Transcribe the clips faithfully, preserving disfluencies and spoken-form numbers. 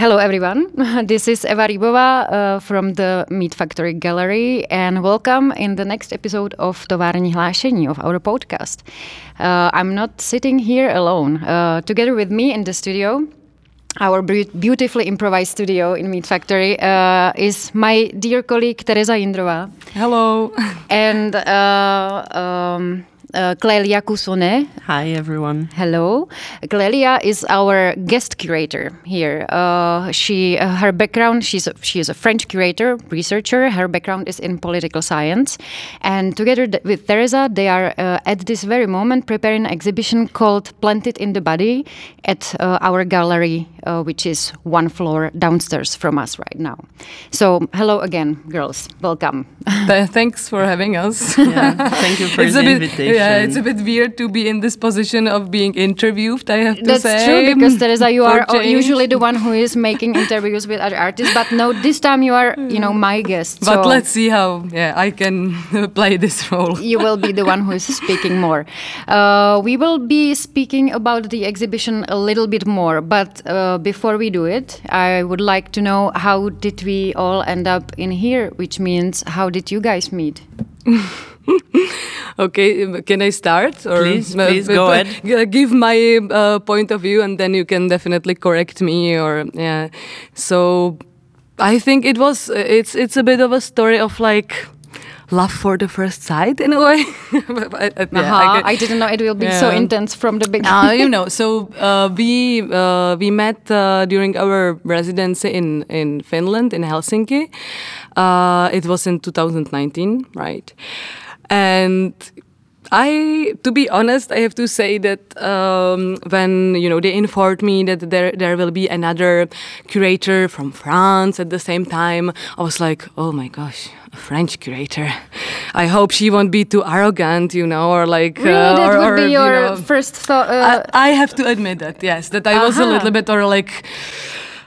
Hello everyone, this is Eva Rybová uh, from the Meat Factory Gallery and welcome in the next episode of Tovární hlášení, of our podcast. Uh, I'm not sitting here alone. Uh, together with me in the studio, our beautifully improvised studio in Meat Factory, uh, is my dear colleague Tereza Jindrová. Hello. And... Uh, um, Uh, Clélia Coussonnet. Hi everyone. Hello. Clélia is our guest curator here. Uh, she, uh, her background, she's a, she is a French curator, researcher. Her background is in political science. And together th- with Teresa, they are uh, at this very moment preparing an exhibition called Planted in the Body at uh, our gallery, uh, which is one floor downstairs from us right now. So hello again, girls. Welcome. Th- thanks for having us. Yeah. Thank you for the invitation. Yeah, it's a bit weird to be in this position of being interviewed, I have to That's say. That's true, because Teresa, you are change. usually the one who is making interviews with other artists, but no, this time you are, you know, my guest. But so let's see how yeah, I can play this role. You will be the one who is speaking more. Uh, we will be speaking about the exhibition a little bit more, but uh, before we do it, I would like to know how did we all end up in here, which means how did you guys meet? Okay, can I start? Or please, please uh, go ahead. Give my uh, point of view, and then you can definitely correct me. Or yeah, so I think it was. It's it's a bit of a story of like love for the first sight in a way. I, yeah, uh-huh. I, I didn't know it will be yeah. so intense from the beginning. Uh, you know, so uh, we uh, we met uh, during our residency in in Finland, in Helsinki. Uh, it was in two thousand nineteen, right? And I, to be honest, I have to say that um, when, you know, they informed me that there there will be another curator from France at the same time, I was like, oh my gosh, a French curator. I hope she won't be too arrogant, you know, or like... Really, uh, that or, would or, be your you know, first thought? Uh, I, I have to admit that, yes, that I uh-huh. was a little bit or like...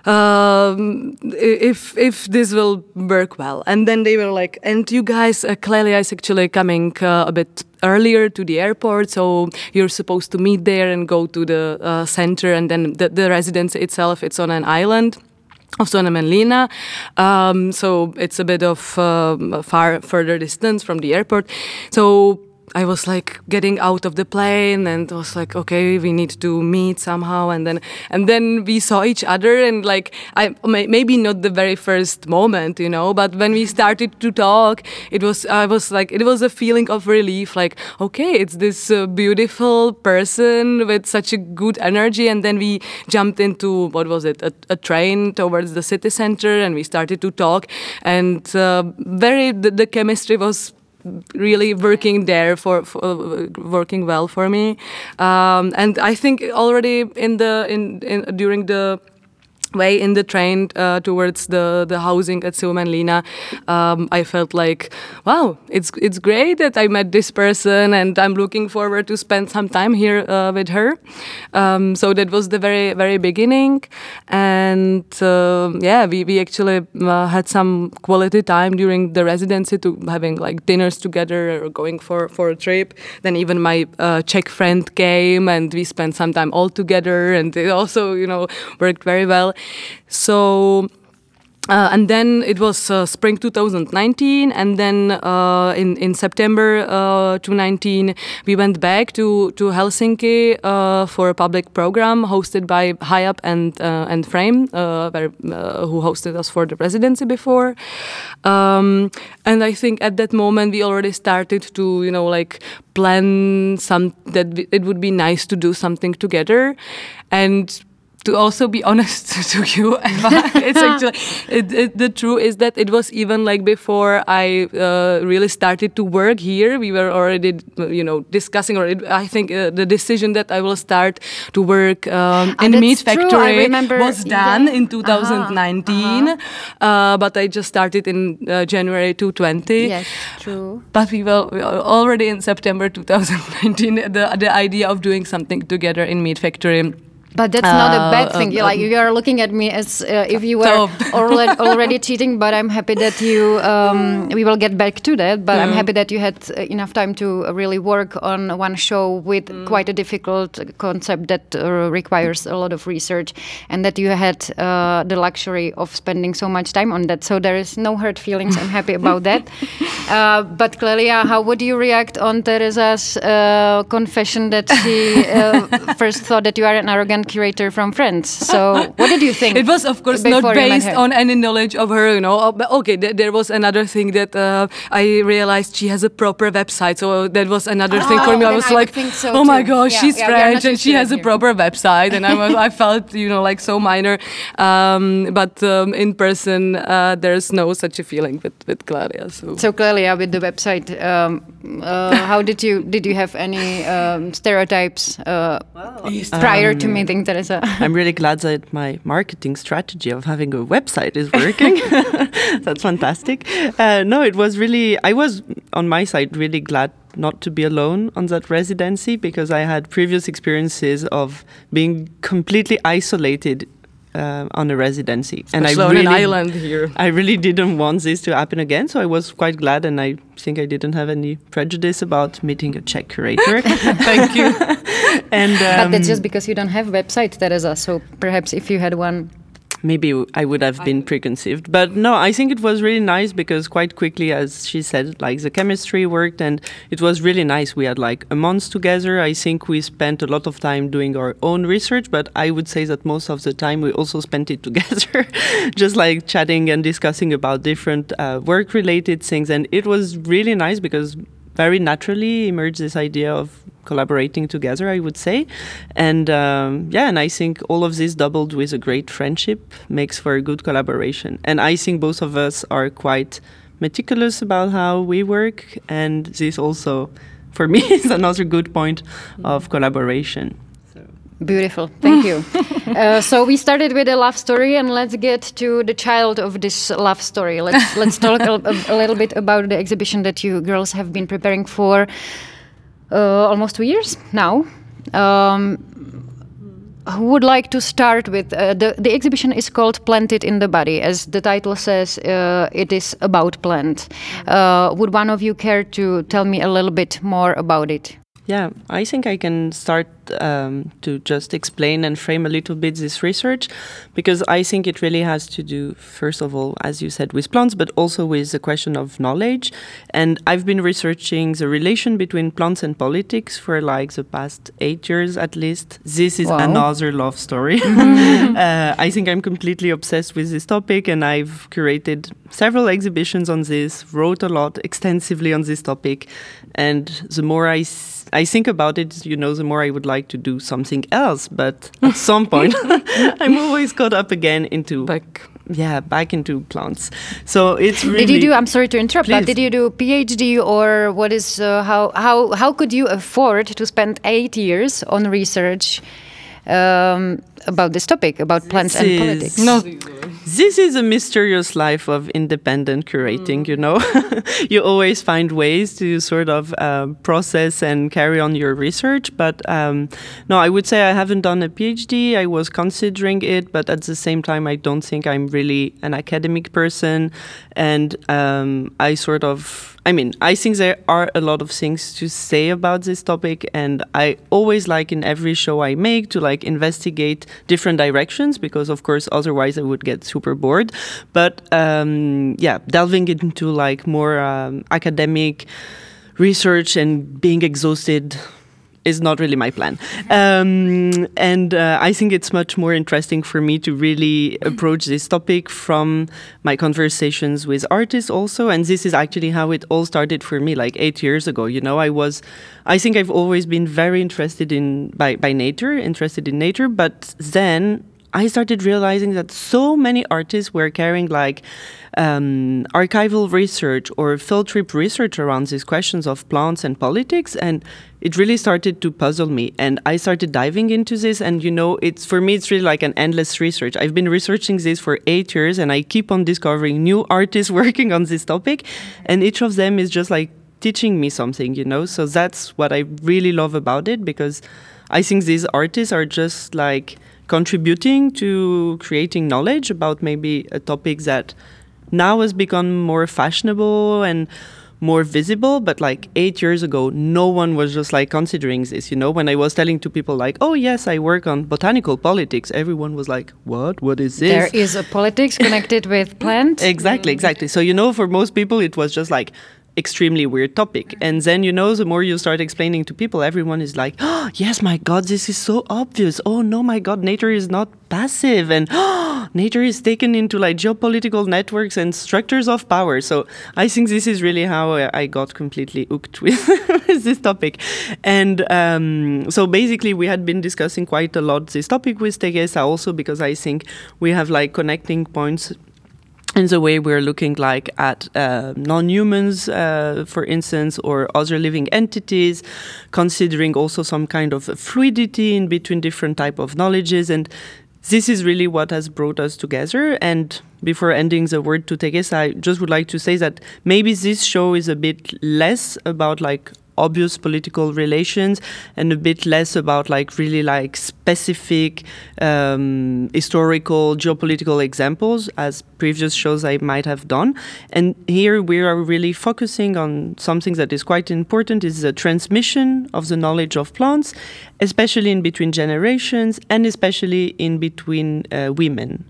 Um, if if this will work well. And then they were like, and you guys, uh, Clélia is actually coming uh, a bit earlier to the airport, so you're supposed to meet there and go to the uh, center, and then the, the residence itself, it's on an island of Suomenlinna, um, so it's a bit of uh, far further distance from the airport. So I was like getting out of the plane and was like, okay, we need to meet somehow. And then and then we saw each other, and like, I may, maybe not the very first moment, you know, but when we started to talk, it was, I was like, it was a feeling of relief, like, okay, it's this uh, beautiful person with such a good energy. And then we jumped into, what was it, a, a train towards the city center, and we started to talk. And uh, very, the, the chemistry was really working there for, for uh, working well for me, um, and I think already in the in, in during the way in the train uh, towards the, the housing at Suomenlinna, um, I felt like, wow, it's it's great that I met this person, and I'm looking forward to spend some time here uh, with her. Um, so that was the very very beginning, and uh, yeah, we we actually uh, had some quality time during the residency, to having like dinners together or going for, for a trip. Then even my uh, Czech friend came, and we spent some time all together, and it also, you know, worked very well. So, uh, and then it was uh, spring two thousand nineteen, and then uh, in in September uh, twenty nineteen, we went back to to Helsinki uh, for a public program hosted by HIAP and uh, and Frame, uh, where, uh, who hosted us for the residency before. Um, and I think at that moment we already started to, you know, like plan some that it would be nice to do something together, and. To also be honest to you, Eva, it's actually it, it, the truth is that it was even like before I uh, really started to work here. We were already, you know, discussing, or it, I think uh, the decision that I will start to work um, in Meat Factory was done yeah. in two thousand nineteen, uh-huh. Uh-huh. Uh, but I just started in uh, January twenty twenty. Yes, true. But we were already in September twenty nineteen. The the idea of doing something together in Meat Factory But that's uh, not a bad thing. Uh, like you are looking at me as uh, if you were already, already cheating. But I'm happy that you. Um, we will get back to that. But mm. I'm happy that you had enough time to really work on one show with mm. quite a difficult concept that uh, requires a lot of research, and that you had uh, the luxury of spending so much time on that. So there is no hurt feelings. I'm happy about that. Uh, but Clélia, how would you react on Tereza's uh, confession that she uh, first thought that you are an arrogant curator from France? So what did you think? It was, of course, not based on any knowledge of her, you know. Okay, th- there was another thing that uh, I realized she has a proper website, so that was another oh, thing for me. I was I like, so oh too. my gosh, yeah, she's yeah, French and she has here. a proper website, and I was, I felt, you know, like so minor. Um, but um, in person, uh, there's no such a feeling with with Clélia. So, so Clélia, with the website, um, uh, how did you did you have any um, stereotypes uh, wow. prior um, to meeting? Tereza. I'm really glad that my marketing strategy of having a website is working. That's fantastic. Uh, no, it was really, I was on my side really glad not to be alone on that residency, because I had previous experiences of being completely isolated uh, on a residency. And I really, on an island here. I really didn't want this to happen again, so I was quite glad, and I think I didn't have any prejudice about meeting a Czech curator. Thank you. And, um, but that's just because you don't have a website, Tereza, so perhaps if you had one... Maybe I would have been preconceived. But no, I think it was really nice because quite quickly, as she said, like the chemistry worked and it was really nice. We had like a month together. I think we spent a lot of time doing our own research, but I would say that most of the time we also spent it together, just like chatting and discussing about different uh, work-related things. And it was really nice because very naturally emerged this idea of collaborating together, I would say. And um, yeah, and I think all of this doubled with a great friendship makes for a good collaboration. And I think both of us are quite meticulous about how we work. And this also, for me, is another good point of collaboration. Beautiful. Thank you. Uh, so we started with a love story, and let's get to the child of this love story. Let's let's talk a, a little bit about the exhibition that you girls have been preparing for uh, almost two years now. Um, who would like to start with? Uh, the, the exhibition is called Planted in the Body. As the title says, uh, it is about plant. Uh, would one of you care to tell me a little bit more about it? Yeah, I think I can start um, to just explain and frame a little bit this research, because I think it really has to do, first of all, as you said, with plants, but also with the question of knowledge. And I've been researching the relation between plants and politics for like the past eight years at least. This is wow. another love story. uh, I think I'm completely obsessed with this topic, and I've curated several exhibitions on this, wrote a lot extensively on this topic. And the more I s- I think about it, you know, the more I would like to do something else. But at some point, I'm always caught up again into back, yeah, back into plants. So it's really. Did you do? I'm sorry to interrupt, please. But did you do PhD or what is? Uh, how how how could you afford to spend eight years on research um, about this topic, about this plants and politics? No. This is a mysterious life of independent curating, mm. you know. You always find ways to sort of uh, process and carry on your research. But um, no, I would say I haven't done a PhD. I was considering it, but at the same time, I don't think I'm really an academic person. And um, I sort of, I mean, I think there are a lot of things to say about this topic. And I always like in every show I make to like investigate different directions, because of course, otherwise I would get super bored. But um, yeah, delving into like more um, academic research and being exhausted is not really my plan. Um, and uh, I think it's much more interesting for me to really approach this topic from my conversations with artists also. And this is actually how it all started for me, like eight years ago. You know, I was, I think I've always been very interested in, by, by nature, interested in nature. But then I started realizing that so many artists were carrying like um, archival research or field trip research around these questions of plants and politics. And it really started to puzzle me. And I started diving into this. And, you know, it's for me, it's really like an endless research. I've been researching this for eight years and I keep on discovering new artists working on this topic. And each of them is just like teaching me something, you know. So that's what I really love about it, because I think these artists are just like contributing to creating knowledge about maybe a topic that now has become more fashionable and more visible, but like eight years ago, no one was just like considering this, you know, when I was telling to people like, oh yes, I work on botanical politics, everyone was like, what, what is this? There is a politics connected with plants. Exactly, exactly. So, you know, for most people, it was just like extremely weird topic. And then, you know, the more you start explaining to people, everyone is like, oh yes, my God, this is so obvious. Oh no, my God, nature is not passive. And oh, nature is taken into like geopolitical networks and structures of power. So I think this is really how I got completely hooked with this topic. And um, so basically we had been discussing quite a lot this topic with Tereza also, because I think we have like connecting points in the way we're looking like at uh, non-humans, uh, for instance, or other living entities, considering also some kind of fluidity in between different type of knowledges. And this is really what has brought us together. And before ending the word to Tereza, I just would like to say that maybe this show is a bit less about like obvious political relations and a bit less about like really like specific um, historical geopolitical examples as previous shows I might have done. And here we are really focusing on something that is quite important, is the transmission of the knowledge of plants, especially in between generations and especially in between uh, women.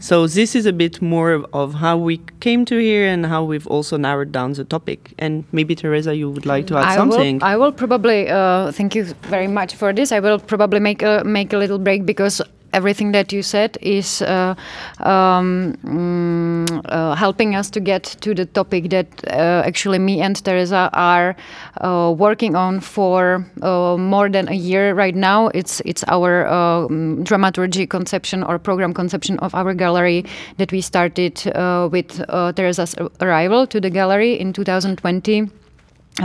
So this is a bit more of how we came to here and how we've also narrowed down the topic. And maybe, Tereza, you would like to add I something? Will, I will probably, uh, thank you very much for this, I will probably make a, make a little break because everything that you said is uh, um, mm, uh, helping us to get to the topic that uh, actually me and Tereza are uh, working on for uh, more than a year right now. It's it's our uh, dramaturgy conception or program conception of our gallery that we started uh, with uh, Tereza's arrival to the gallery in two thousand twenty.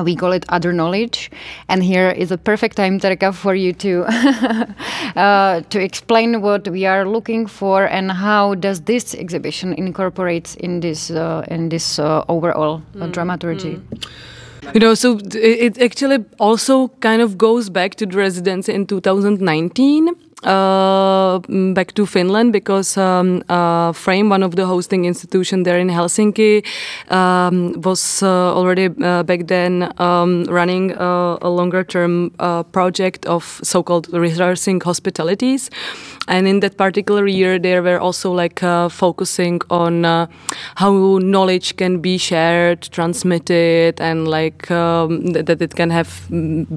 We call it Other Knowledge, and here is a perfect time, Tereza, for you to uh, to explain what we are looking for and how does this exhibition incorporates in this uh, in this uh, overall uh, dramaturgy. Mm-hmm. You know, so it actually also kind of goes back to the residency in two thousand nineteen, uh, back to Finland, because um, uh, Frame, one of the hosting institutions there in Helsinki, um, was uh, already uh, back then um, running uh, a longer-term uh, project of so-called rehearsing hospitalities. And in that particular year, they were also like uh, focusing on uh, how knowledge can be shared, transmitted, and like Um, that it can have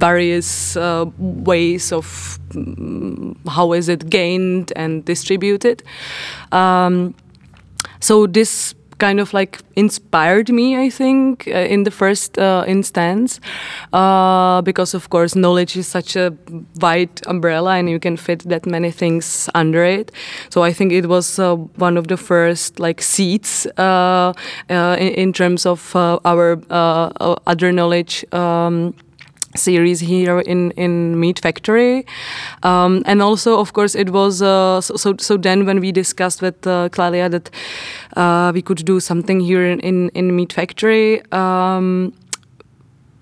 various uh, ways of um, how is it gained and distributed. Um, so this kind of like inspired me, I think, uh, in the first uh, instance, uh, because of course knowledge is such a wide umbrella and you can fit that many things under it. So I think it was uh, one of the first like seeds uh, uh, in, in terms of uh, our uh, other knowledge um, series here in in Meat Factory, um, and also of course it was uh, so, so so then when we discussed with uh, Clélia that uh, we could do something here in in, in Meat Factory, um,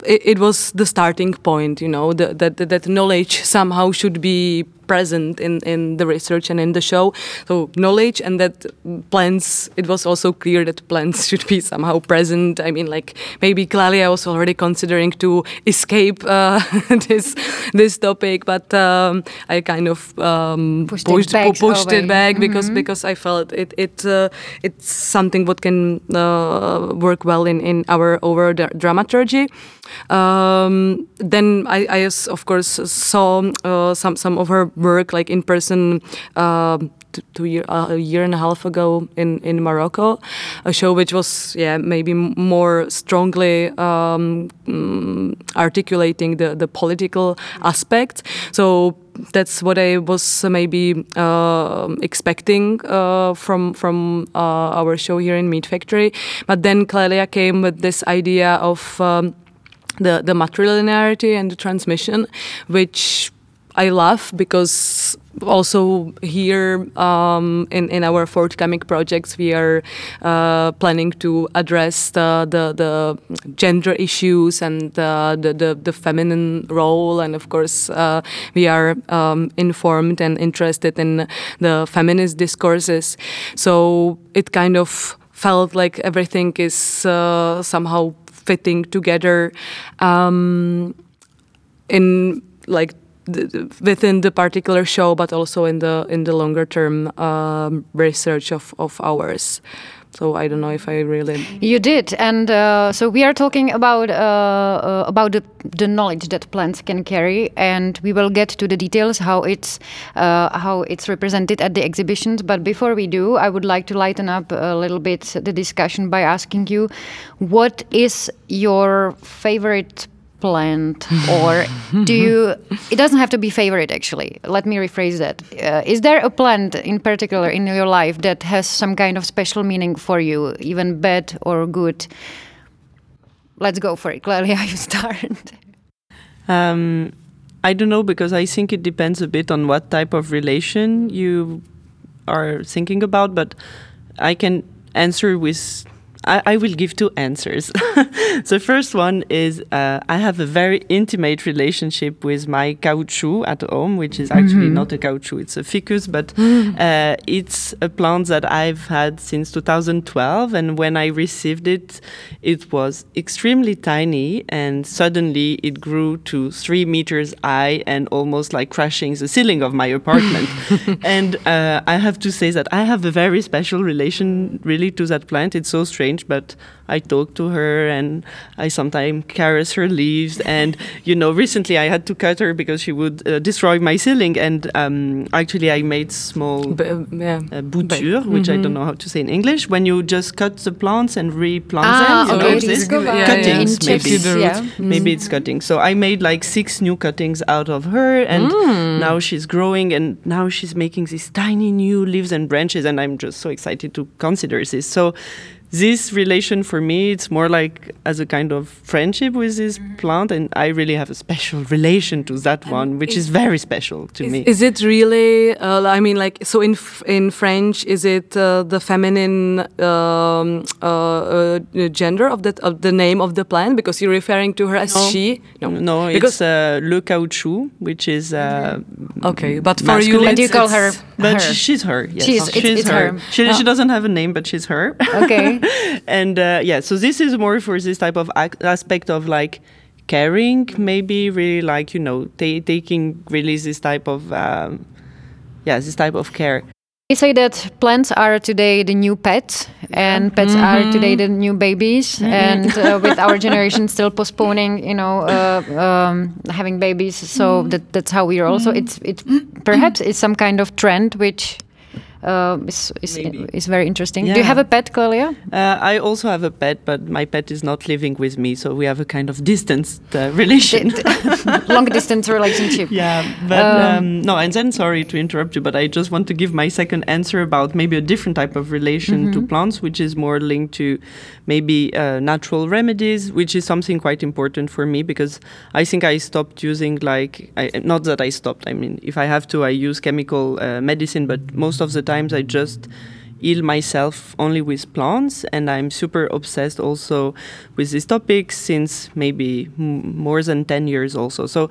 it, it was the starting point, you know, that that that knowledge somehow should be present in, in the research and in the show. So knowledge, and that plants, it was also clear that plants should be somehow present. I mean, like maybe Clélia was already considering to escape uh, this this topic, but um, I kind of um, pushed, pushed, it back, po- pushed it back mm-hmm. because because I felt it it uh, it's something what can uh, work well in, in our over dramaturgy. Um, then I, I of course saw uh, some some of her work like in person uh, t- two year, uh, a year and a half ago in, in Morocco, a show which was yeah maybe m- more strongly um, mm, articulating the, the political aspect. So that's what I was maybe uh, expecting uh, from from uh, our show here in Meat Factory. But then Clélia came with this idea of um, the, the matrilinearity and the transmission, which I love because also here um, in, in our forthcoming projects we are uh, planning to address the, the, the gender issues and uh, the, the, the feminine role, and of course uh, we are um, informed and interested in the feminist discourses, so it kind of felt like everything is uh, somehow fitting together um, in like within the particular show, but also in the in the longer term um, research of, of ours. So I don't know if I really... You did, and uh, so we are talking about uh, uh, about the, the knowledge that plants can carry, and we will get to the details how it's uh, how it's represented at the exhibitions. But before we do, I would like to lighten up a little bit the discussion by asking you, what is your favorite plant, or do you... It doesn't have to be favorite, actually. Let me rephrase that. Uh, is there a plant in particular in your life that has some kind of special meaning for you, even bad or good? Let's go for it. Clélia, you start. Um, I don't know, because I think it depends a bit on what type of relation you are thinking about, but I can answer with... I, I will give two answers. The first one is uh, I have a very intimate relationship with my caoutchouc at home, which is actually mm-hmm. not a caoutchouc, it's a ficus, but uh, it's a plant that I've had since two thousand twelve. And when I received it, it was extremely tiny, and suddenly it grew to three meters high and almost like crashing the ceiling of my apartment. And uh, I have to say that I have a very special relation really to that plant. It's so strange, but I talk to her and I sometimes caress her leaves. And, you know, recently I had to cut her because she would uh, destroy my ceiling. And um, actually I made small B- yeah. uh, bouture, B- which mm-hmm. I don't know how to say in English, when you just cut the plants and replant ah, them. You okay. know, this? Yeah, cuttings, yeah. maybe. Chips, yeah. mm-hmm. Maybe it's cuttings. So I made like six new cuttings out of her. And mm. now she's growing, and now she's making these tiny new leaves and branches. And I'm just so excited to consider this. So this relation for me, it's more like as a kind of friendship with this plant, and I really have a special relation to that one, which is, is very special to is, me. Is it really, uh, I mean, like, so in f- in French, is it uh, the feminine um, uh, uh, gender of, that, of the name of the plant? Because you're referring to her as no. she? No, no because it's uh, le caoutchouc, which is uh, okay, but for masculine. You, but you call her But her. she's her, yes. She's, she's it's, it's her. her. She, no. she doesn't have a name, but she's her. Okay. And uh, yeah, so this is more for this type of ac- aspect of like caring, maybe really like, you know, ta- taking really this type of, um, yeah, this type of care. They say that plants are today the new pets, and pets mm-hmm. are today the new babies. Mm-hmm. And uh, with our generation still postponing, you know, uh, um, having babies, so mm-hmm. that that's how we are. Also, mm-hmm. it's it perhaps it's some kind of trend which. Uh, is is, is very interesting. Yeah. Do you have a pet, Clélia? Uh, I also have a pet, but my pet is not living with me, so we have a kind of distanced uh, relation. D- d- long distance relationship. Yeah, but um, um, no, and then sorry to interrupt you, but I just want to give my second answer about maybe a different type of relation mm-hmm. to plants, which is more linked to maybe uh, natural remedies, which is something quite important for me, because I think I stopped using like, I, not that I stopped, I mean, if I have to, I use chemical uh, medicine, but most of the time I just heal myself only with plants, and I'm super obsessed also with this topic since maybe m- more than ten years also. So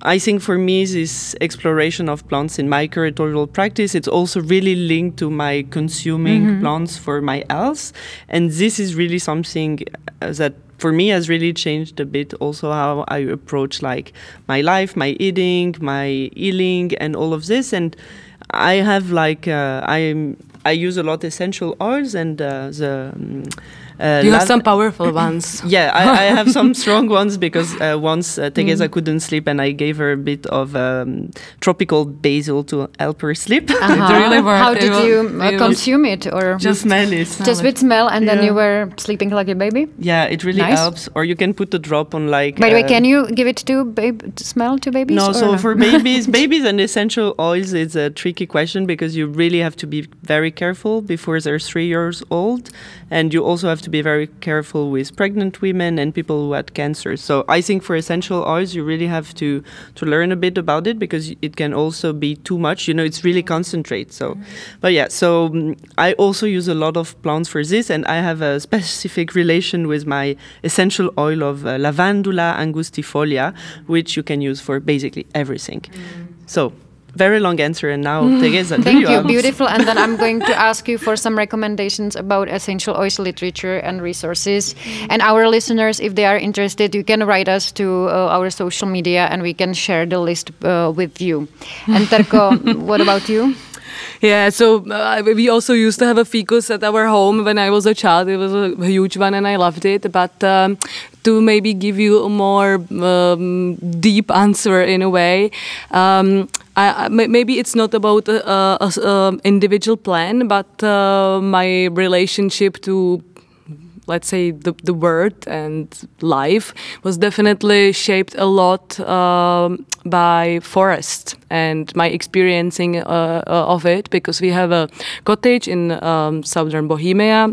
I think for me this exploration of plants in my curatorial practice, it's also really linked to my consuming mm-hmm. plants for my health, and this is really something that for me has really changed a bit also how I approach like my life, my eating, my healing and all of this. And I have like uh, I I use a lot essential oils and uh, the. Um, Uh, you have some powerful ones. Yeah, I, I have some strong ones because uh, once uh, Tereza mm. couldn't sleep and I gave her a bit of um, tropical basil to help her sleep. Uh-huh. Really How did will, you uh, consume it? Or just smell it. Smell just it. With smell, and yeah. then you were sleeping like a baby? Yeah, it really nice. helps. Or you can put a drop on like... By the uh, way, can you give it to babe, smell to babies? No, or so no? for babies, babies and essential oils is a tricky question because you really have to be very careful before they're three years old. And you also have to be very careful with pregnant women and people who had cancer. So I think for essential oils, you really have to, to learn a bit about it because it can also be too much. You know, it's really concentrate. So, but yeah, so um, I also use a lot of plants for this, and I have a specific relation with my essential oil of uh, Lavandula angustifolia, which you can use for basically everything. Mm. So, very long answer, and now Tereza, do you? Thank you, beautiful. And then I'm going to ask you for some recommendations about essential oils literature and resources. Mm-hmm. And our listeners, if they are interested, you can write us to uh, our social media, and we can share the list uh, with you. And Terko, what about you? Yeah, so uh, we also used to have a ficus at our home when I was a child. It was a huge one, and I loved it. But um, to maybe give you a more um, deep answer in a way, um, I, maybe it's not about a, a, a individual plan, but uh, my relationship to, let's say, the, the word and life was definitely shaped a lot um, by forest and my experiencing uh, of it, because we have a cottage in um, southern Bohemia,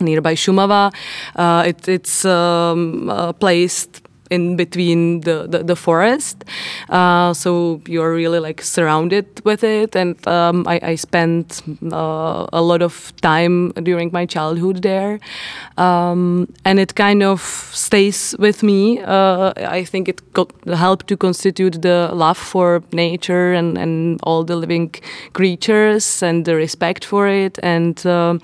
nearby Šumava. Uh, it, it's um, uh, placed in between the, the, the forest, uh, so you're really like surrounded with it, and um, I, I spent uh, a lot of time during my childhood there, um, and it kind of stays with me. uh, I think it got, helped to constitute the love for nature and, and all the living creatures and the respect for it, and uh,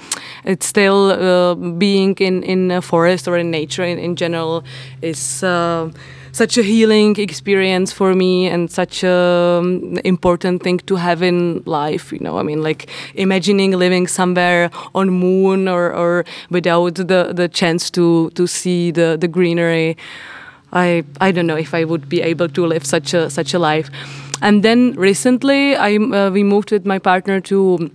it's still uh, being in, in a forest or in nature in, in general is uh, Uh, such a healing experience for me, and such an um, important thing to have in life, you know. I mean, like imagining living somewhere on moon or, or without the, the chance to, to see the, the greenery. I I don't know if I would be able to live such a such a life. And then recently, I uh, we moved with my partner to.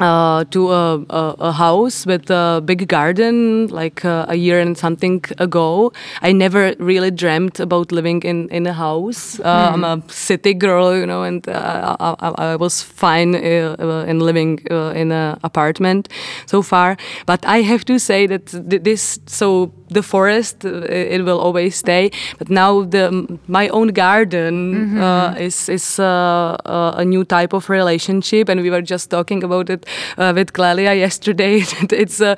Uh, to a, a, a house with a big garden, like uh, a year and something ago. I never really dreamt about living in, in a house. Uh, mm-hmm. I'm a city girl, you know, and uh, I, I was fine uh, in living uh, in an apartment so far. But I have to say that this, so the forest, it will always stay. But now the my own garden mm-hmm. uh, is, is uh, a new type of relationship, and we were just talking about it Uh, with Clélia yesterday. it's uh,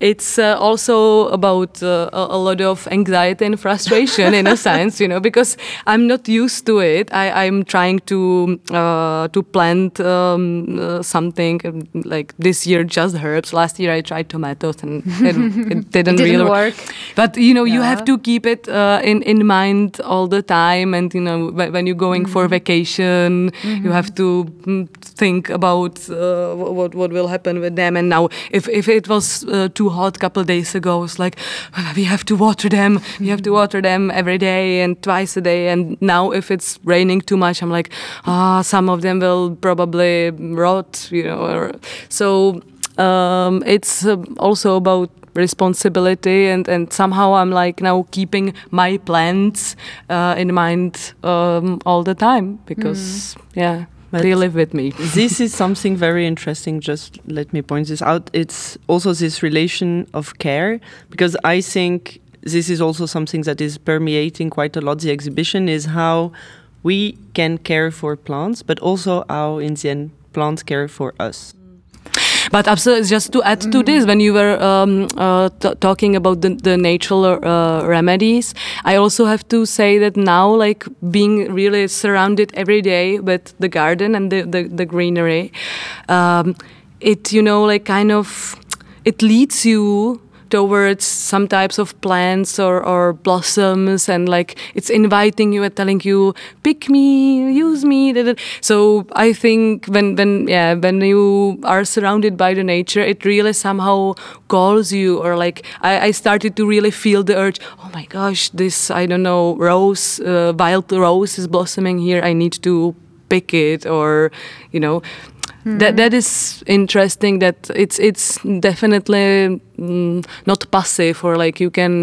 it's uh, also about uh, a, a lot of anxiety and frustration in a sense, you know, because I'm not used to it. I, I'm trying to uh, to plant um, uh, something like this year just herbs. Last year I tried tomatoes and it, it didn't, it didn't really work. But you know, yeah. You have to keep it uh, in in mind all the time, and you know when you're going mm-hmm. for vacation, mm-hmm. you have to think about uh, what what will happen with them. And now if if it was uh, too hot a couple of days ago, it's like we have to water them we have to water them every day and twice a day. And now if it's raining too much, I'm like ah some of them will probably rot, you know. Or, so um, it's uh, also about responsibility, and, and somehow I'm like now keeping my plans uh, in mind um, all the time, because mm. yeah But they live with me. This is something very interesting. Just let me point this out. It's also this relation of care, because I think this is also something that is permeating quite a lot. The exhibition is how we can care for plants, but also how in the end plants care for us. But absolutely, just to add to this, when you were um, uh, t- talking about the, the natural uh, remedies, I also have to say that now, like being really surrounded every day with the garden and the, the, the greenery, um, it, you know, like kind of, it leads you towards some types of plants or, or blossoms, and like it's inviting you and telling you pick me, use me. So I think when when yeah when you are surrounded by the nature, it really somehow calls you. Or like I, I started to really feel the urge, oh my gosh, this I don't know rose uh, wild rose is blossoming here, I need to pick it. Or you know Mm-hmm. That that is interesting. That it's it's definitely mm, not passive, or like you can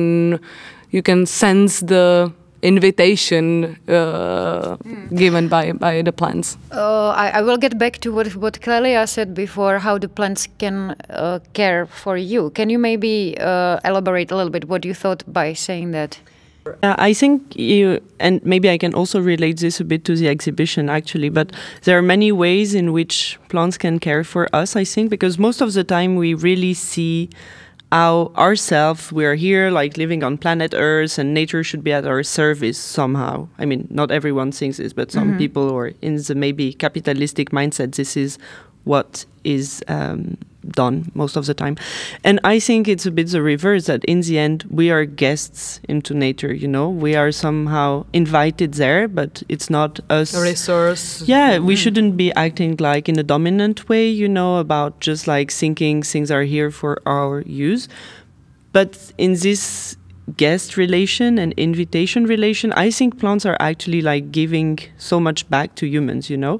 you can sense the invitation uh, mm. given by, by the plants. Uh, I, I will get back to what, what Clélia said before, how the plants can uh, care for you. Can you maybe uh, elaborate a little bit what you thought by saying that? Uh, I think you, and maybe I can also relate this a bit to the exhibition actually, but there are many ways in which plants can care for us, I think, because most of the time we really see how ourselves, we are here like living on planet Earth and nature should be at our service somehow. I mean, not everyone thinks this, but some mm-hmm. people are in the maybe capitalistic mindset. This is what is um, done most of the time. And I think it's a bit the reverse, that in the end, we are guests into nature, you know, we are somehow invited there, but it's not us. A resource. Yeah, mm-hmm. we shouldn't be acting like in a dominant way, you know, about just like thinking things are here for our use. But in this guest relation and invitation relation, I think plants are actually like giving so much back to humans, you know.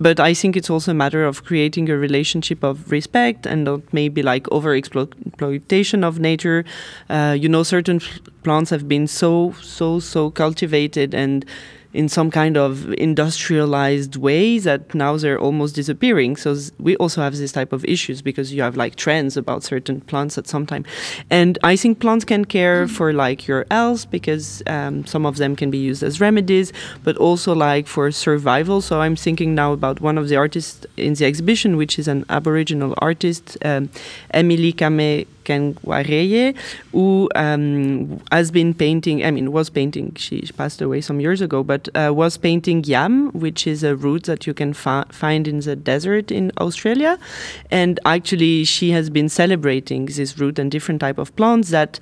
But I think it's also a matter of creating a relationship of respect and not maybe like over-exploitation of nature. Uh, you know, certain f- plants have been so, so, so cultivated and in some kind of industrialized way that now they're almost disappearing. So we also have this type of issues because you have like trends about certain plants at some time. And I think plants can care mm-hmm. for like your health because um, some of them can be used as remedies, but also like for survival. So I'm thinking now about one of the artists in the exhibition, which is an Aboriginal artist, um, Emily Kame Kngwarreye, who um, has been painting, I mean, was painting, she passed away some years ago, but uh, was painting yam, which is a root that you can fa- find in the desert in Australia. And actually, she has been celebrating this root and different type of plants that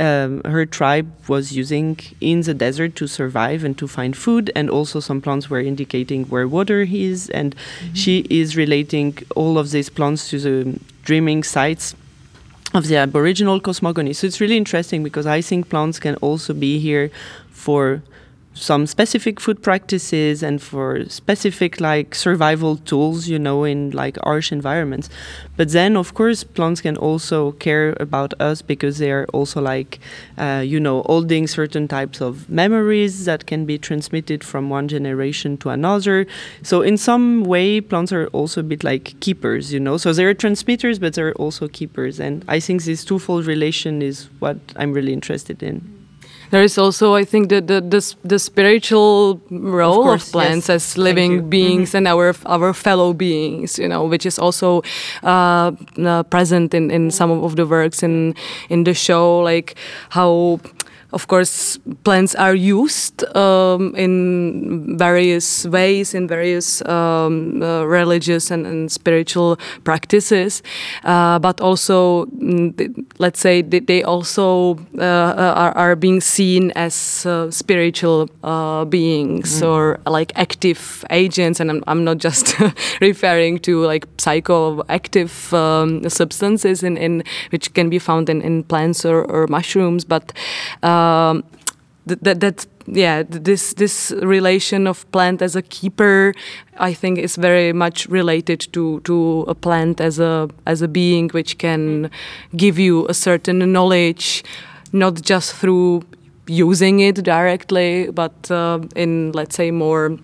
Um, her tribe was using in the desert to survive and to find food, and also some plants were indicating where water is, and mm-hmm. she is relating all of these plants to the dreaming sites of the Aboriginal cosmogony. So it's really interesting because I think plants can also be here for some specific food practices and for specific like survival tools, you know, in like harsh environments. But then, of course, plants can also care about us because they are also like, uh, you know, holding certain types of memories that can be transmitted from one generation to another. So in some way, plants are also a bit like keepers, you know. So they are transmitters, but they're also keepers. And I think this twofold relation is what I'm really interested in. There is also, I think, the the the, the spiritual role of, course, of plants yes. as living beings mm-hmm. and our our fellow beings, you know, which is also uh, uh, present in, in some of the works in in the show, like how, of course, plants are used um, in various ways, in various um, uh, religious and, and spiritual practices, uh, but also, let's say, they also uh, are, are being seen as uh, spiritual uh, beings mm. or like active agents, and I'm, I'm not just referring to like psychoactive um, substances in, in which can be found in, in plants or, or mushrooms, but uh, Um, that, that that yeah this this relation of plant as a keeper, I think, is very much related to, to a plant as a as a being which can give you a certain knowledge, not just through using it directly, but uh, in, let's say, more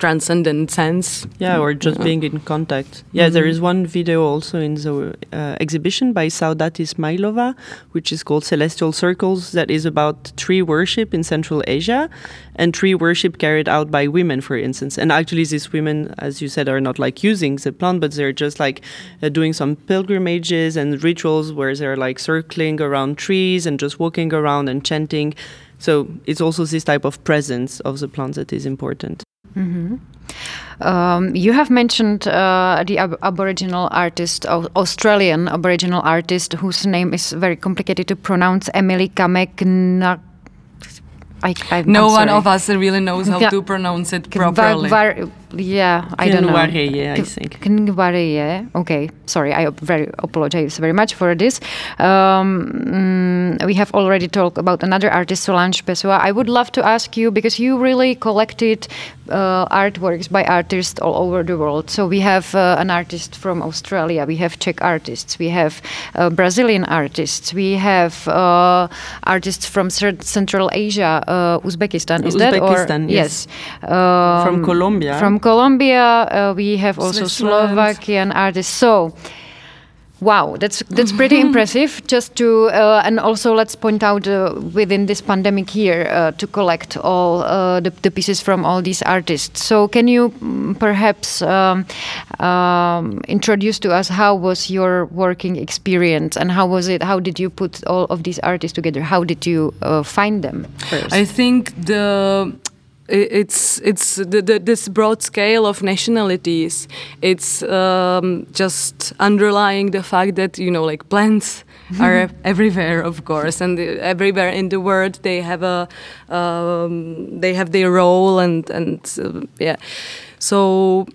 transcendent sense. Yeah, or just yeah. being in contact. Yeah, mm-hmm. there is one video also in the uh, exhibition by Saudat Ismailova, which is called Celestial Circles, that is about tree worship in Central Asia, and tree worship carried out by women, for instance. And actually these women, as you said, are not like using the plant, but they're just like uh, doing some pilgrimages and rituals where they're like circling around trees and just walking around and chanting. So it's also this type of presence of the plant that is important. Mm-hmm. Um, you have mentioned uh, the ab- Aboriginal artist, o- Australian Aboriginal artist, whose name is very complicated to pronounce, Emily Kame Kngwarreye. I, I, no one of us really knows how to pronounce it properly. Var, var, Yeah, I don't know. Kngwarreye, I think. Kngwarreye. Okay, sorry, I very apologize very much for this. Um, we have already talked about another artist, Solange Pessoa. I would love to ask you, because you really collected uh, artworks by artists all over the world. So we have uh, an artist from Australia, we have Czech artists, we have uh, Brazilian artists, we have uh, artists from Central Asia, uh, Uzbekistan, is Uzbekistan, that? Uzbekistan, yes. yes. Um, from Colombia. From Colombia, uh, we have also Slovakian artists. So, wow, that's that's pretty impressive. Just to uh, and also let's point out uh, within this pandemic year uh, to collect all uh, the, the pieces from all these artists. So, can you perhaps um, um, introduce to us how was your working experience and how was it? How did you put all of these artists together? How did you uh, find them first? I think the. It's it's the, the, this broad scale of nationalities. It's um, just underlying the fact that, you know, like plants are everywhere, of course, and everywhere in the world they have a um, they have their role and and uh, yeah. So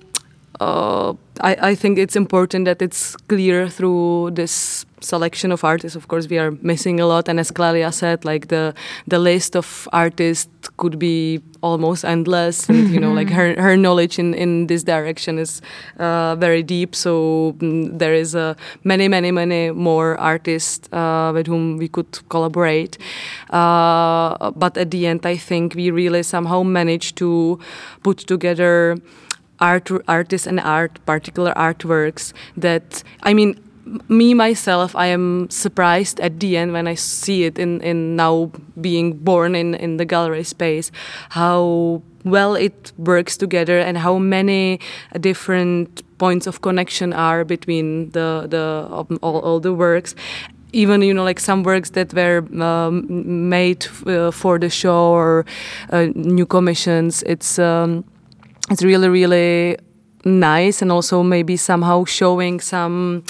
uh, I I think it's important that it's clear through this selection of artists. Of course, we are missing a lot, and as Clélia said, like the the list of artists could be almost endless, and you know, like her her knowledge in, in this direction is uh, very deep. So mm, there is a uh, many many many more artists uh, with whom we could collaborate. Uh, but at the end, I think we really somehow managed to put together art artists and art particular artworks that I mean. Me, myself, I am surprised at the end when I see it in, in now being born in, in the gallery space, how well it works together and how many different points of connection are between the, the all, all the works. Even, you know, like some works that were um, made uh, for the show or uh, new commissions, it's um, it's really, really nice and also maybe somehow showing some...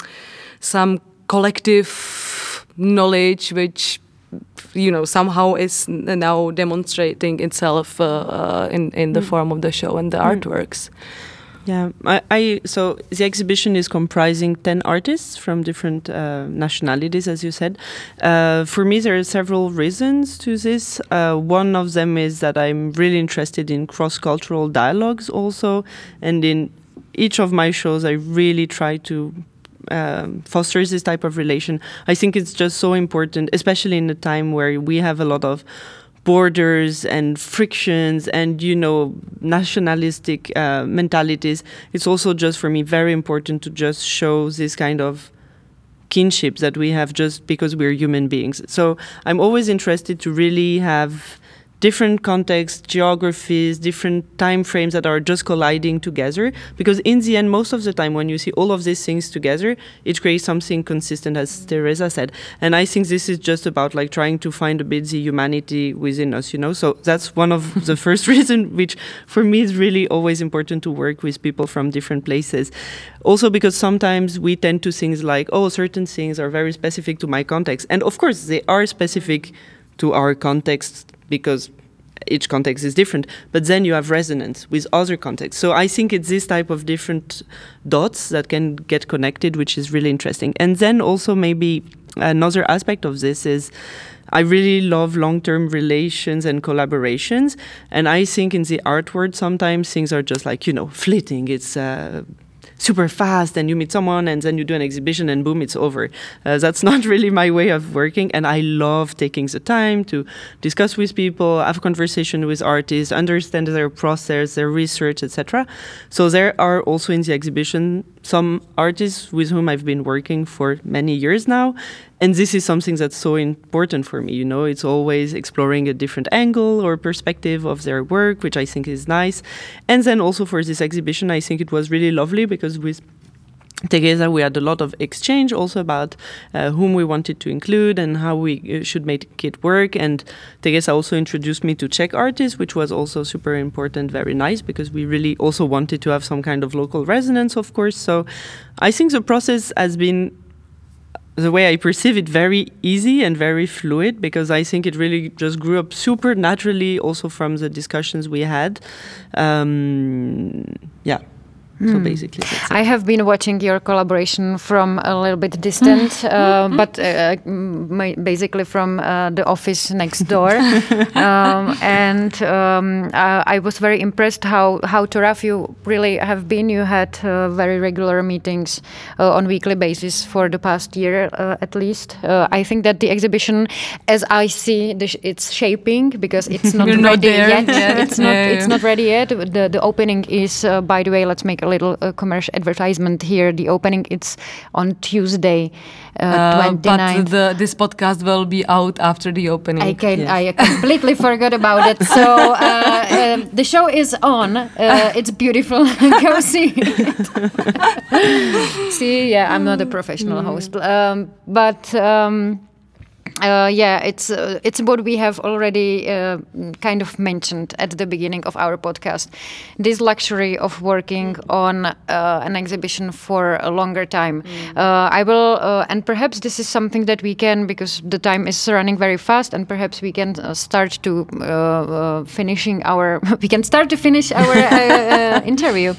some collective knowledge which, you know, somehow is now demonstrating itself uh, uh, in, in the mm. form of the show and the mm. artworks. Yeah, I, I so the exhibition is comprising ten artists from different uh, nationalities, as you said. Uh, for me, there are several reasons to this. Uh, one of them is that I'm really interested in cross-cultural dialogues also. And in each of my shows, I really try to Um, fosters this type of relation. I think it's just so important, especially in a time where we have a lot of borders and frictions and, you know, nationalistic uh, mentalities. It's also just for me very important to just show this kind of kinship that we have just because we're human beings. So I'm always interested to really have different contexts, geographies, different time frames that are just colliding together. Because in the end, most of the time, when you see all of these things together, it creates something consistent, as Tereza said. And I think this is just about like trying to find a bit the humanity within us, you know. So that's one of the first reason, which for me is really always important to work with people from different places. Also because sometimes we tend to think like, oh, certain things are very specific to my context. And of course, they are specific to our context, because each context is different, but then you have resonance with other contexts. So I think it's this type of different dots that can get connected, which is really interesting. And then also maybe another aspect of this is I really love long-term relations and collaborations. And I think in the art world, sometimes things are just like, you know, fleeting. It's uh, super fast, and you meet someone and then you do an exhibition and boom, it's over. Uh, that's not really my way of working, and I love taking the time to discuss with people, have conversation with artists, understand their process, their research, et cetera. So there are also in the exhibition some artists with whom I've been working for many years now, and this is something that's so important for me, you know. It's always exploring a different angle or perspective of their work, which I think is nice. And then also for this exhibition, I think it was really lovely because with Tereza we had a lot of exchange also about uh, whom we wanted to include and how we should make it work. And Tereza also introduced me to Czech artists, which was also super important, very nice, because we really also wanted to have some kind of local resonance, of course. So I think the process has been the way I perceive it, very easy and very fluid, because I think it really just grew up super naturally also from the discussions we had. Um, yeah. Mm. So basically, that's I it. have been watching your collaboration from a little bit distant, uh, but uh, my, basically from uh, the office next door. um, and um, uh, I was very impressed how, how tough you really have been. You had uh, very regular meetings uh, on weekly basis for the past year, uh, at least. Uh, I think that the exhibition, as I see, the sh- it's shaping because it's not ready not yet. Yeah. It's not. Yeah, yeah. It's not ready yet. The, the opening is, uh, by the way, let's make a little uh, commercial advertisement here. The opening, it's on Tuesday, uh, twenty-ninth. Uh, but the, this podcast will be out after the opening. I can, yes. I completely forgot about it. So uh, uh, the show is on. Uh, it's beautiful. Go see it. See, yeah, I'm not a professional mm. host, um, but. Um, Uh, yeah, it's uh, it's what we have already uh, kind of mentioned at the beginning of our podcast. This luxury of working mm. on uh, an exhibition for a longer time. Mm. Uh, I will, uh, and perhaps this is something that we can, because the time is running very fast, and perhaps we can uh, start to uh, uh, finishing our. we can start to finish our uh, uh, interview. Uh,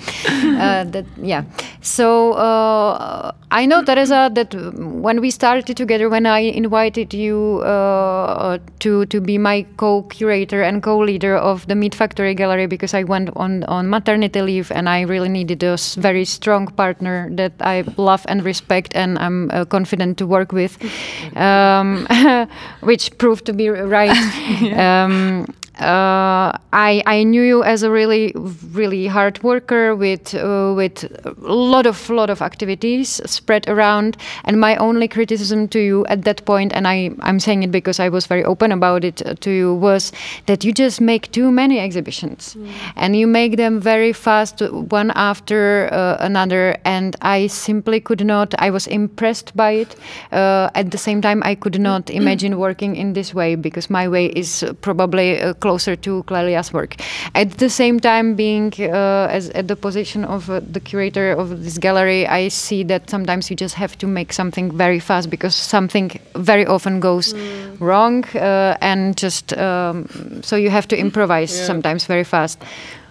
that yeah. So uh, I know, Tereza, that when we started together, when I invited you. You uh, to to be my co-curator and co-leader of the Meat Factory Gallery, because I went on, on maternity leave and I really needed a very strong partner that I love and respect and I'm uh, confident to work with, um, which proved to be right. yeah. um, Uh, I, I knew you as a really, really hard worker with uh, with a lot of lot of activities spread around. And my only criticism to you at that point, and I, I'm saying it because I was very open about it to you, was that you just make too many exhibitions. Mm. And you make them very fast, one after uh, another. And I simply could not, I was impressed by it. Uh, at the same time, I could not imagine working in this way, because my way is probably... Uh, closer to Clélia's work. At the same time, being uh, as at the position of uh, the curator of this gallery, I see that sometimes you just have to make something very fast because something very often goes mm. wrong uh, and just um, so you have to improvise yeah. sometimes very fast.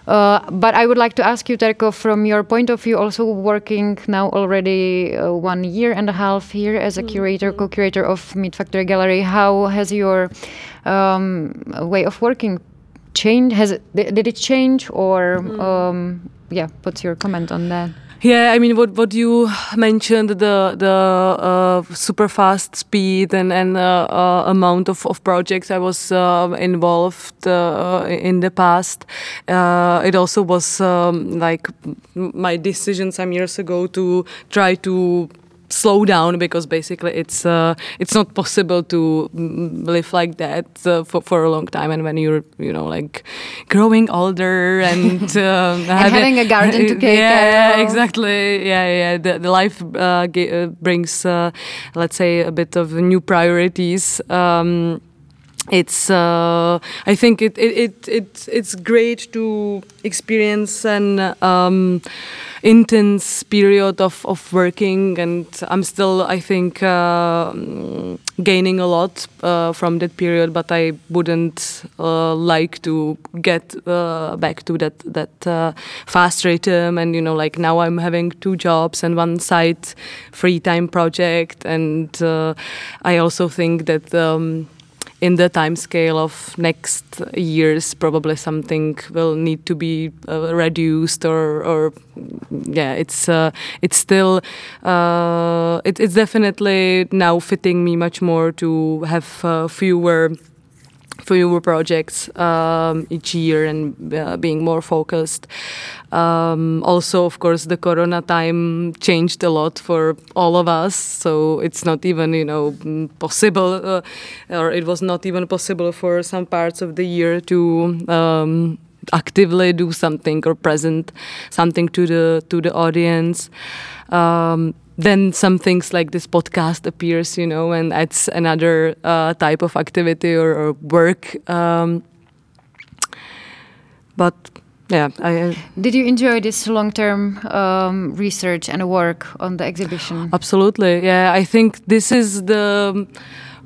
Uh, but I would like to ask you, Terko, from your point of view, also working now already uh, one year and a half here as a curator, mm-hmm. co-curator of Meat Factory Gallery, how has your um, way of working changed? Has it, did it change or, mm-hmm. um, yeah, what's your comment on that? Yeah, I mean, what what you mentioned, the the uh, super fast speed and and uh, uh, amount of, of projects I was uh, involved uh, in the past. Uh, it also was um, like my decision some years ago to try to slow down, because basically it's uh, it's not possible to live like that uh, for for a long time. And when you're you know like growing older and, um, and having, having a garden to care yeah, yeah exactly yeah yeah the, the life uh, g- uh, brings uh, let's say a bit of new priorities. Um, it's uh, I think it it it it's, it's great to experience and. Um, intense period of, of working, and I'm still, I think, uh, gaining a lot uh, from that period, but I wouldn't uh, like to get uh, back to that that uh, fast rhythm. And, you know, like now I'm having two jobs and one side free time project, and uh, I also think that um, in the time scale of next years, probably something will need to be uh, reduced or, or yeah, it's uh, it's still uh, it, it's definitely now fitting me much more to have uh, fewer fewer projects um, each year and uh, being more focused. Um, also, of course, the corona time changed a lot for all of us, so it's not even, you know, possible, uh, or it was not even possible for some parts of the year to um, actively do something or present something to the to the audience. Um, then some things like this podcast appears, you know, and that's another uh, type of activity or, or work. Um, but... Yeah. I, Did you enjoy this long-term um, research and work on the exhibition? Absolutely. Yeah, I think this is the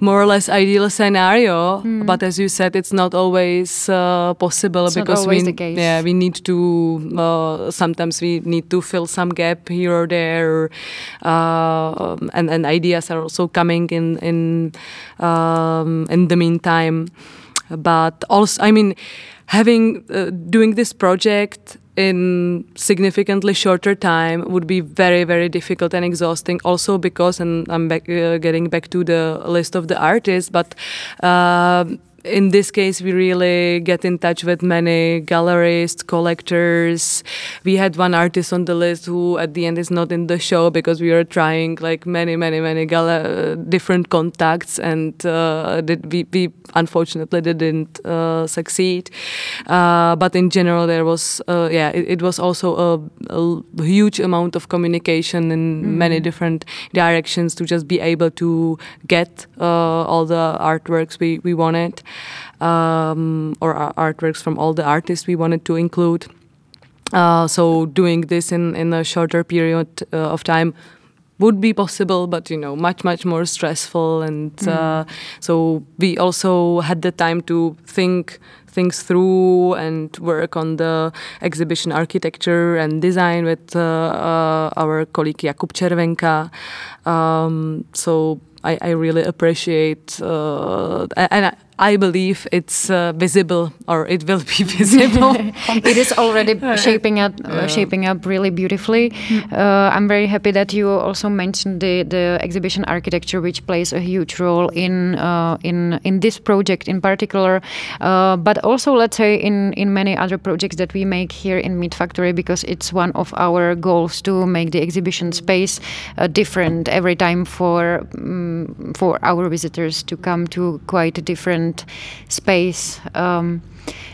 more or less ideal scenario, mm. but as you said, it's not always uh, possible it's because not always we the case. yeah we need to uh, sometimes we need to fill some gap here or there, uh, and and ideas are also coming in in um, in the meantime. But also, I mean. Having uh, doing this project in significantly shorter time would be very, very difficult and exhausting. Also because, and I'm back, uh, getting back to the list of the artists, but uh, in this case, we really get in touch with many gallerists, collectors. We had one artist on the list who, at the end, is not in the show because we were trying like many, many, many gal- different contacts, and uh, did, we. we unfortunately they didn't uh, succeed uh, but in general there was uh, yeah it, it was also a, a huge amount of communication in mm-hmm. many different directions to just be able to get uh, all the artworks we, we wanted um, or artworks from all the artists we wanted to include uh, so doing this in, in a shorter period uh, of time would be possible, but, you know, much, much more stressful. And mm. uh, so we also had the time to think things through and work on the exhibition architecture and design with uh, uh, our colleague Jakub Červenka. Um, so I, I really appreciate uh, and I, I believe it's uh, visible, or it will be visible. It is already shaping up, uh, shaping up really beautifully. Uh, I'm very happy that you also mentioned the, the exhibition architecture, which plays a huge role in uh, in in this project in particular, uh, but also let's say in in many other projects that we make here in Meat Factory, because it's one of our goals to make the exhibition space uh, different every time for um, for our visitors to come to quite a different space. Um,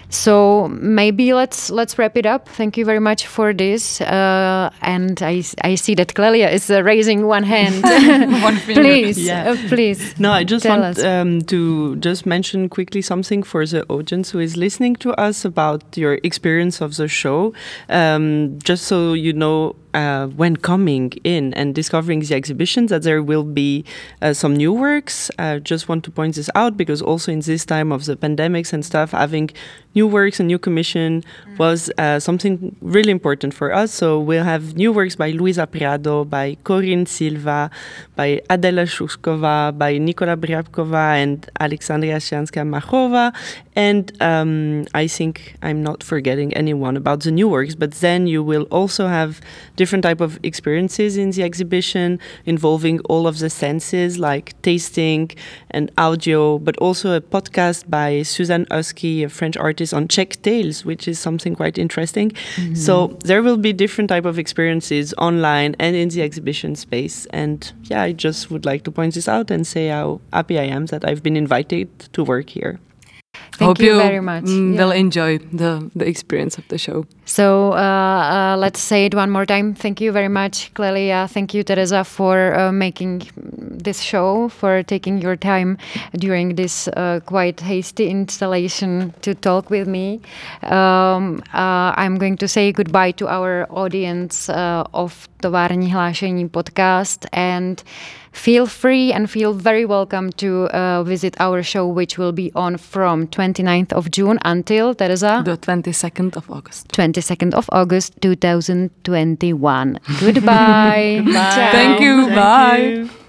so maybe let's let's wrap it up. Thank you very much for this. Uh, and I I see that Clélia is uh, raising one hand. One finger. Please, yeah. uh, please. No, I just want um, to just mention quickly something for the audience who is listening to us about your experience of the show. Um, just so you know. Uh, when coming in and discovering the exhibition, that there will be uh, some new works. I just want to point this out because also in this time of the pandemics and stuff, having new works and new commission mm. was uh, something really important for us. So we'll have new works by Luisa Prado, by Corinne Silva, by Adela Shushkova, by Nikola Briabkova and Alexandra Shianska-Machova. And um, I think I'm not forgetting anyone about the new works, but then you will also have different type of experiences in the exhibition involving all of the senses like tasting and audio, but also a podcast by Suzanne Oski, a French artist, on Czech tales, which is something quite interesting. Mm-hmm. So there will be different type of experiences online and in the exhibition space. And yeah, I just would like to point this out and say how happy I am that I've been invited to work here. Thank Hope you, you very much. Mm, they'll yeah. enjoy the, the experience of the show. So uh, uh, let's say it one more time. Thank you very much, Clélia. Thank you, Tereza, for uh, making this show, for taking your time during this uh, quite hasty installation to talk with me. Um, uh, I'm going to say goodbye to our audience uh, of Tovární hlášení podcast, and feel free and feel very welcome to uh, visit our show, which will be on from twenty-ninth of June until, Tereza? The twenty-second of August. twenty-second of August, twenty twenty-one. Goodbye. Bye. Thank you. Thank Bye. You.